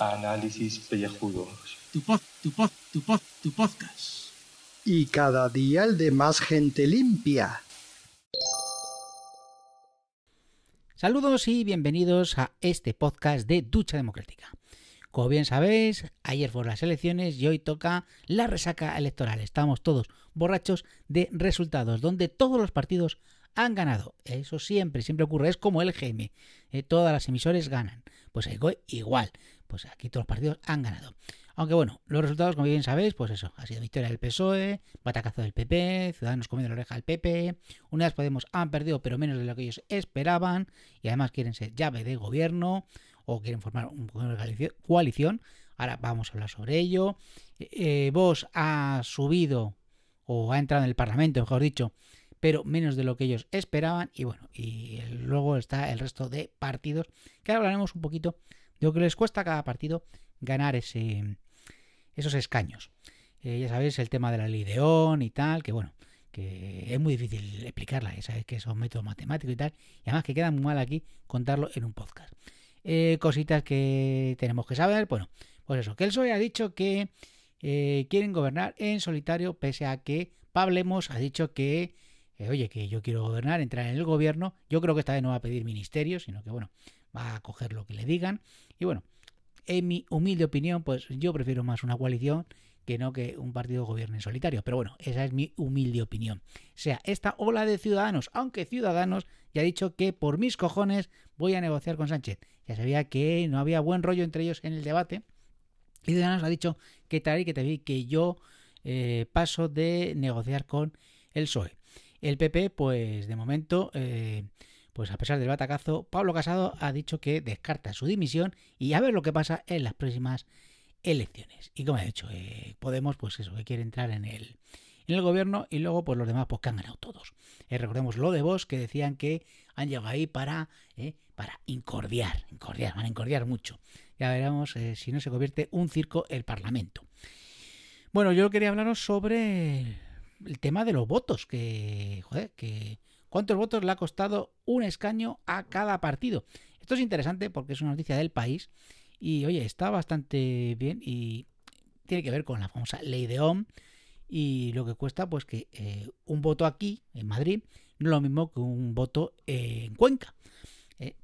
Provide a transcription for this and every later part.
Análisis pellejudos. Tu podcast. Y cada día el de más gente limpia. Saludos y bienvenidos a este podcast de Ducha Democrática. Como bien sabéis, ayer fueron las elecciones y hoy toca la resaca electoral. Estamos todos borrachos de resultados, donde todos los partidos han ganado. Eso siempre ocurre. Es como el GME. Todas las emisoras ganan. Pues igual. Pues aquí todos los partidos han ganado. Aunque bueno, los resultados, como bien sabéis, pues eso, ha sido victoria del PSOE, batacazo del PP, Ciudadanos comiendo la oreja al PP, Unidas Podemos han perdido, pero menos de lo que ellos esperaban, y además quieren ser llave de gobierno, o quieren formar una coalición, ahora vamos a hablar sobre ello. Vox ha subido, o ha entrado en el Parlamento, mejor dicho, pero menos de lo que ellos esperaban, y bueno, y luego está el resto de partidos, que ahora hablaremos un poquito de lo que les cuesta a cada partido ganar esos escaños. Ya sabéis el tema de la ley D'Hondt y tal, que bueno, que es muy difícil explicarla, ya sabéis que son métodos matemáticos y tal, y además que queda muy mal aquí contarlo en un podcast. Cositas que tenemos que saber, bueno, pues eso, que el PSOE ha dicho que quieren gobernar en solitario, pese a que Pablemos ha dicho que, oye, que yo quiero gobernar, entrar en el gobierno, yo creo que esta vez no va a pedir ministerios, sino que bueno, va a coger lo que le digan, y bueno, en mi humilde opinión, pues yo prefiero más una coalición que no que un partido gobierne en solitario. Pero bueno, esa es mi humilde opinión. Sea esta o la de Ciudadanos, aunque Ciudadanos ya ha dicho que por mis cojones voy a negociar con Sánchez. Ya sabía que no había buen rollo entre ellos en el debate. Y Ciudadanos ha dicho que tal y que te vi, que yo paso de negociar con el PSOE. El PP, pues de momento... Pues a pesar del batacazo, Pablo Casado ha dicho que descarta su dimisión y a ver lo que pasa en las próximas elecciones. Y como he dicho, Podemos, pues eso, que quiere entrar en el gobierno y luego pues los demás pues que han ganado todos. Recordemos lo de Vox, que decían que han llegado ahí para incordiar, van a incordiar mucho. Ya veremos si no se convierte un circo el Parlamento. Bueno, yo quería hablaros sobre el tema de los votos, que ¿cuántos votos le ha costado un escaño a cada partido? Esto es interesante porque es una noticia del País y, oye, está bastante bien y tiene que ver con la famosa Ley D'Hondt y lo que cuesta, pues que un voto aquí, en Madrid, no es lo mismo que un voto en Cuenca.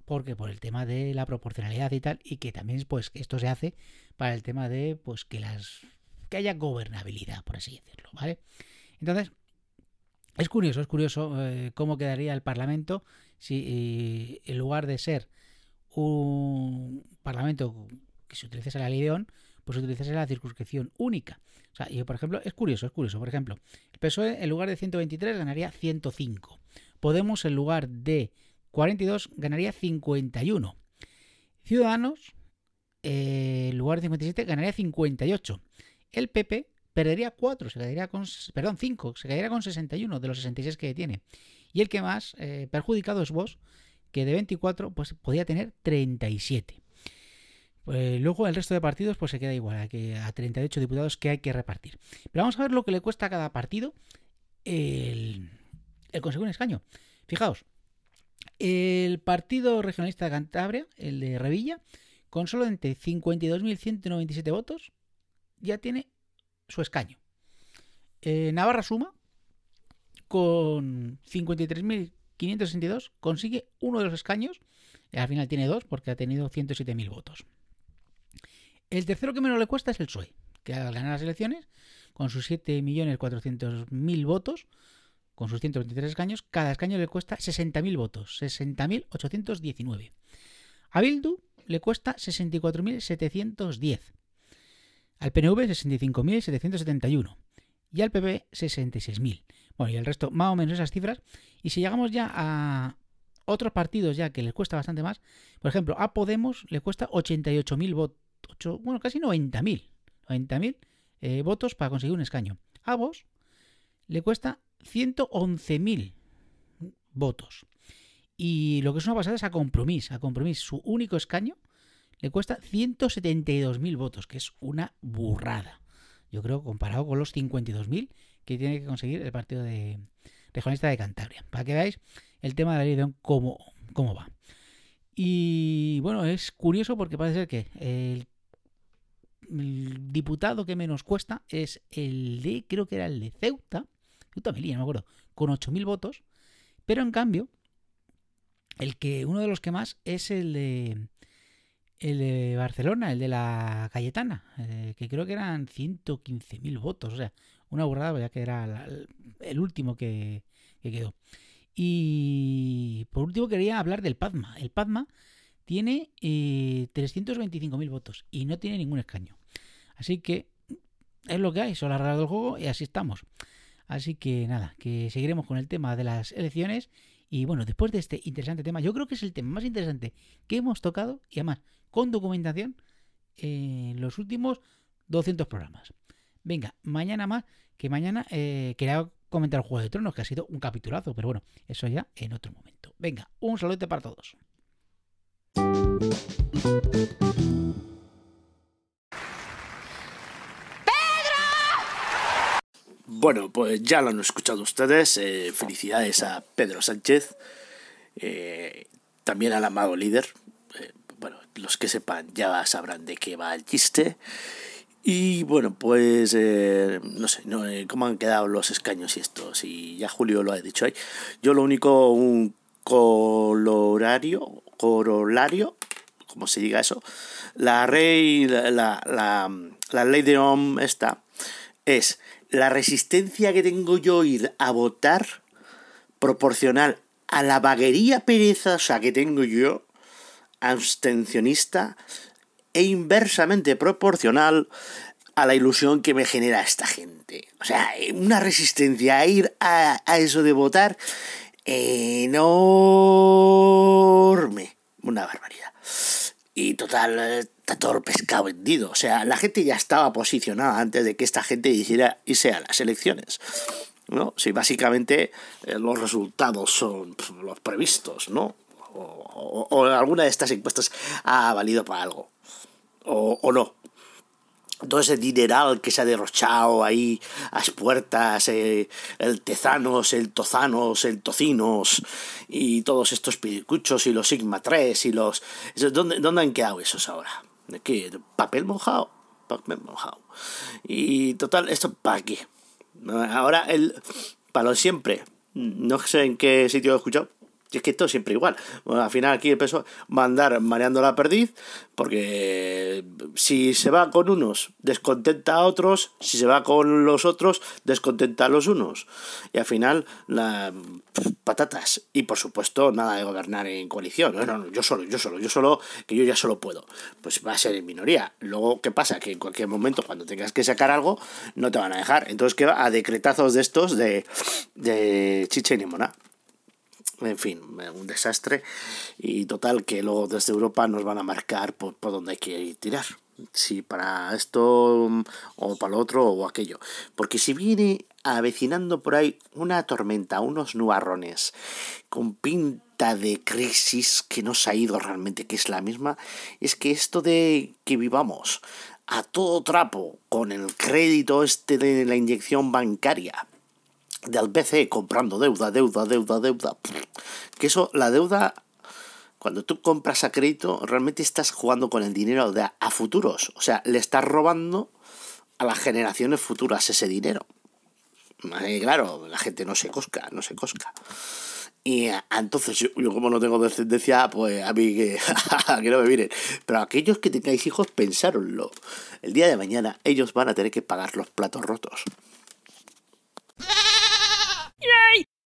Porque por el tema de la proporcionalidad y tal, y que también pues esto se hace para el tema de pues que haya gobernabilidad, por así decirlo, ¿vale? Entonces... Es curioso cómo quedaría el Parlamento si en lugar de ser un Parlamento que se utilizase la Ley D'Hondt, pues se utilizase la circunscripción única. O sea, yo, por ejemplo, es curioso. Por ejemplo, el PSOE en lugar de 123 ganaría 105. Podemos en lugar de 42 ganaría 51. Ciudadanos en lugar de 57 ganaría 58. El PP... perdería 4, se quedaría con... Perdón, 5, se quedaría con 61 de los 66 que tiene. Y el que más perjudicado es Vox, que de 24 pues podía tener 37. Luego el resto de partidos pues se queda igual, a 38 diputados que hay que repartir. Pero vamos a ver lo que le cuesta a cada partido el conseguir un escaño. Fijaos, el Partido Regionalista de Cantabria, el de Revilla, con solo entre 52.197 votos, ya tiene... su escaño. Navarra Suma, con 53.562, consigue uno de los escaños. Al final tiene dos, porque ha tenido 107.000 votos. El tercero que menos le cuesta es el PSOE, que al ganar las elecciones, con sus 7.400.000 votos, con sus 123 escaños, cada escaño le cuesta 60.000 votos, 60.819. A Bildu le cuesta 64.710. Al PNV 65.771 y al PP 66.000. Bueno, y el resto más o menos esas cifras. Y si llegamos ya a otros partidos ya que les cuesta bastante más, por ejemplo, a Podemos le cuesta 88.000 votos, bueno, casi 90.000 votos para conseguir un escaño. A Vox le cuesta 111.000 votos. Y lo que es una pasada es a Compromís, su único escaño, le cuesta 172.000 votos, que es una burrada. Yo creo, comparado con los 52.000 que tiene que conseguir el partido de Regionalista de Cantabria, para que veáis el tema de la ley de D'Hondt cómo va. Y bueno, es curioso porque parece ser que el diputado que menos cuesta es creo que era el de Ceuta Melilla, no me acuerdo, con 8.000 votos, pero en cambio, uno de los que más es el de Barcelona, el de la Cayetana, que creo que eran 115.000 votos, o sea, una burrada, ya que era el último que quedó. Y por último quería hablar del Padma. El Padma tiene 325.000 votos y no tiene ningún escaño. Así que es lo que hay, son las reglas del juego y así estamos. Así que nada, que seguiremos con el tema de las elecciones. Y bueno, después de este interesante tema, yo creo que es el tema más interesante que hemos tocado, y además con documentación, en los últimos 200 programas. Venga, mañana más, que mañana quería comentar el Juego de Tronos, que ha sido un capitulazo, pero bueno, eso ya en otro momento. Venga, un saludo para todos. Bueno, pues ya lo han escuchado ustedes. Felicidades a Pedro Sánchez, también al amado líder. Bueno, los que sepan ya sabrán de qué va el chiste. Y bueno, pues no sé, ¿no? Cómo han quedado los escaños y esto. Si ya Julio lo ha dicho ahí. Yo lo único, un corolario, como se diga eso, la ley de D'Hondt esta es... La resistencia que tengo yo a ir a votar proporcional a la vaguería perezosa que tengo yo, abstencionista, e inversamente proporcional a la ilusión que me genera esta gente. O sea, una resistencia a ir a eso de votar enorme. Una barbaridad. Y total, está todo el pescado vendido. O sea, la gente ya estaba posicionada antes de que esta gente hiciera irse a las elecciones, ¿no? Si básicamente los resultados son los previstos, ¿no? O alguna de estas encuestas ha valido para algo. O no. Todo ese dineral que se ha derrochado ahí a las puertas, el Tezanos, el Tozanos, el Tocinos y todos estos piricuchos y los Sigma 3 y los... ¿Dónde han quedado esos ahora? ¿Qué? ¿Papel mojado? Y total, ¿esto para qué? Ahora, para lo siempre, no sé en qué sitio he escuchado. Y es que esto es siempre igual. Bueno, al final aquí el PSOE va a andar mareando la perdiz, porque si se va con unos, descontenta a otros; si se va con los otros, descontenta a los unos. Y al final, patatas. Y por supuesto, nada de gobernar en coalición. No, yo solo, que yo ya solo puedo. Pues va a ser en minoría. Luego, ¿qué pasa? Que en cualquier momento, cuando tengas que sacar algo, no te van a dejar. Entonces, ¿qué va? A decretazos de estos de chicha y limonada. En fin, un desastre. Y total, que luego desde Europa nos van a marcar por dónde hay que tirar. Si para esto, o para lo otro, o aquello. Porque si viene avecinando por ahí una tormenta, unos nubarrones, con pinta de crisis que no se ha ido realmente, que es la misma, es que esto de que vivamos a todo trapo con el crédito este de la inyección bancaria, del BCE comprando deuda, que eso, la deuda, cuando tú compras a crédito, realmente estás jugando con el dinero de a futuros. O sea, le estás robando a las generaciones futuras ese dinero. Y claro, la gente no se cosca. Y entonces yo como no tengo descendencia, pues a mí que no me miren. Pero aquellos que tengáis hijos, pensároslo. El día de mañana ellos van a tener que pagar los platos rotos.